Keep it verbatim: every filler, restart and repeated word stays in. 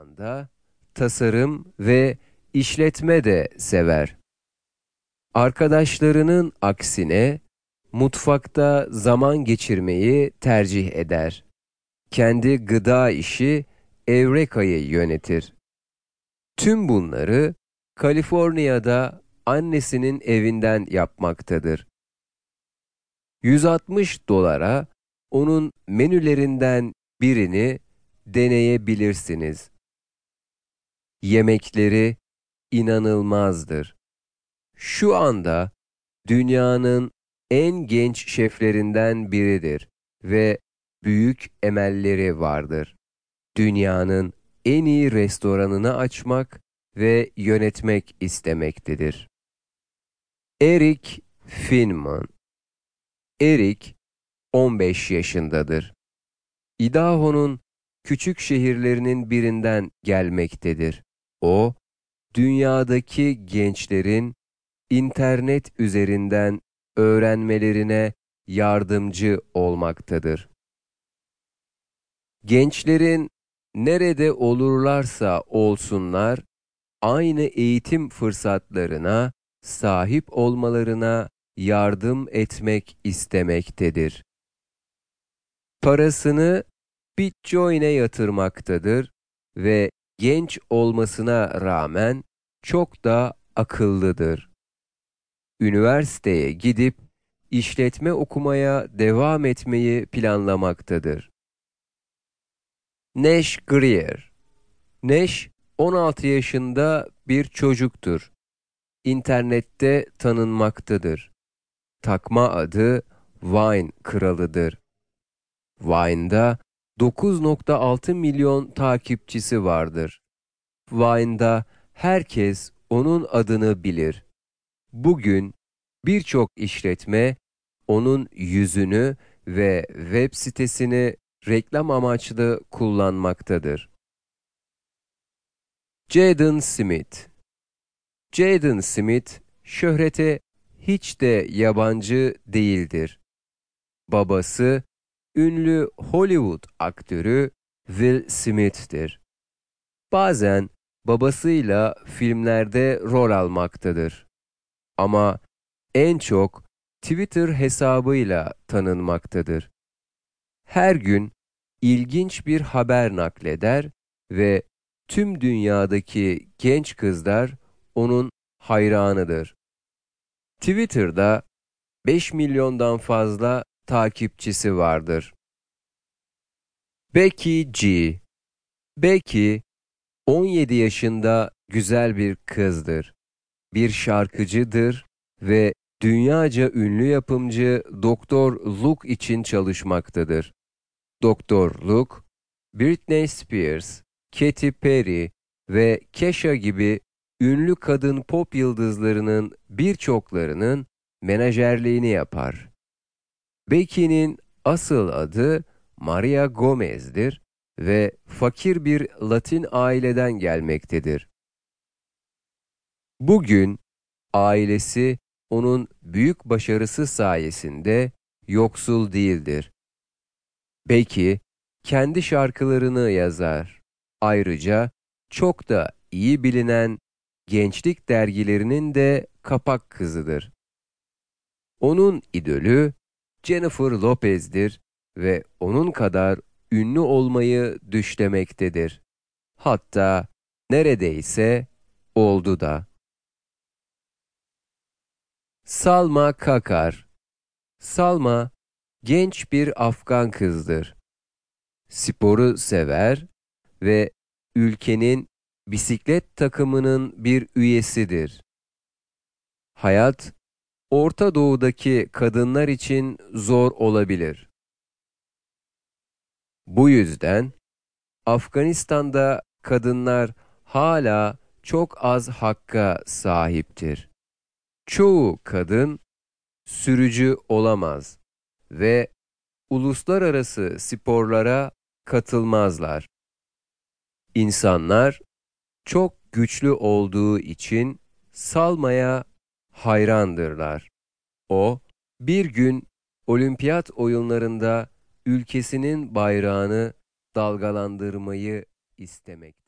zamanda tasarım ve işletme de sever. Arkadaşlarının aksine mutfakta zaman geçirmeyi tercih eder. Kendi gıda işi Evreka'yı yönetir. Tüm bunları Kaliforniya'da annesinin evinden yapmaktadır. yüz altmış dolara onun menülerinden birini deneyebilirsiniz. Yemekleri inanılmazdır. Şu anda dünyanın en genç şeflerinden biridir ve büyük emelleri vardır. Dünyanın en iyi restoranını açmak ve yönetmek istemektedir. Erik Finman. Erik on beş yaşındadır. Idaho'nun küçük şehirlerinin birinden gelmektedir. O, dünyadaki gençlerin internet üzerinden öğrenmelerine yardımcı olmaktadır. Gençlerin nerede olurlarsa olsunlar, aynı eğitim fırsatlarına sahip olmalarına yardım etmek istemektedir. Parasını Bitcoin'e yatırmaktadır ve genç olmasına rağmen çok da akıllıdır. Üniversiteye gidip işletme okumaya devam etmeyi planlamaktadır. Nash Grier. Nash on altı yaşında bir çocuktur. İnternette tanınmaktadır. Takma adı Vine kralıdır. Vine'da dokuz nokta altı milyon takipçisi vardır. Vine'da herkes onun adını bilir. Bugün birçok işletme onun yüzünü ve web sitesini reklam amaçlı kullanmaktadır. Jaden Smith. Jaden Smith şöhrete hiç de yabancı değildir. Babası ünlü Hollywood aktörü Will Smith'tir. Bazen babasıyla filmlerde rol almaktadır. Ama en çok Twitter hesabıyla tanınmaktadır. Her gün ilginç bir haber nakleder ve tüm dünyadaki genç kızlar onun hayranıdır. Twitter'da beş milyondan fazla takipçisi vardır. Becky G. Becky on yedi yaşında güzel bir kızdır. Bir şarkıcıdır ve dünyaca ünlü yapımcı doktor Luke için çalışmaktadır. doktor Luke, Britney Spears, Katy Perry ve Kesha gibi ünlü kadın pop yıldızlarının birçoklarının menajerliğini yapar. Becky'nin asıl adı Maria Gomez'dir ve fakir bir Latin aileden gelmektedir. Bugün ailesi onun büyük başarısı sayesinde yoksul değildir. Becky kendi şarkılarını yazar. Ayrıca çok da iyi bilinen gençlik dergilerinin de kapak kızıdır. Onun idolü Jennifer Lopez'dir ve onun kadar ünlü olmayı düşlemektedir. Hatta neredeyse oldu da. Salma Kakar. Salma genç bir Afgan kızdır. Sporu sever ve ülkenin bisiklet takımının bir üyesidir. Hayat, Orta Doğu'daki kadınlar için zor olabilir. Bu yüzden Afganistan'da kadınlar hala çok az hakka sahiptir. Çoğu kadın sürücü olamaz ve uluslararası sporlara katılmazlar. İnsanlar çok güçlü olduğu için Salma'ya hayrandırlar. O, bir gün olimpiyat oyunlarında ülkesinin bayrağını dalgalandırmayı istemektedir.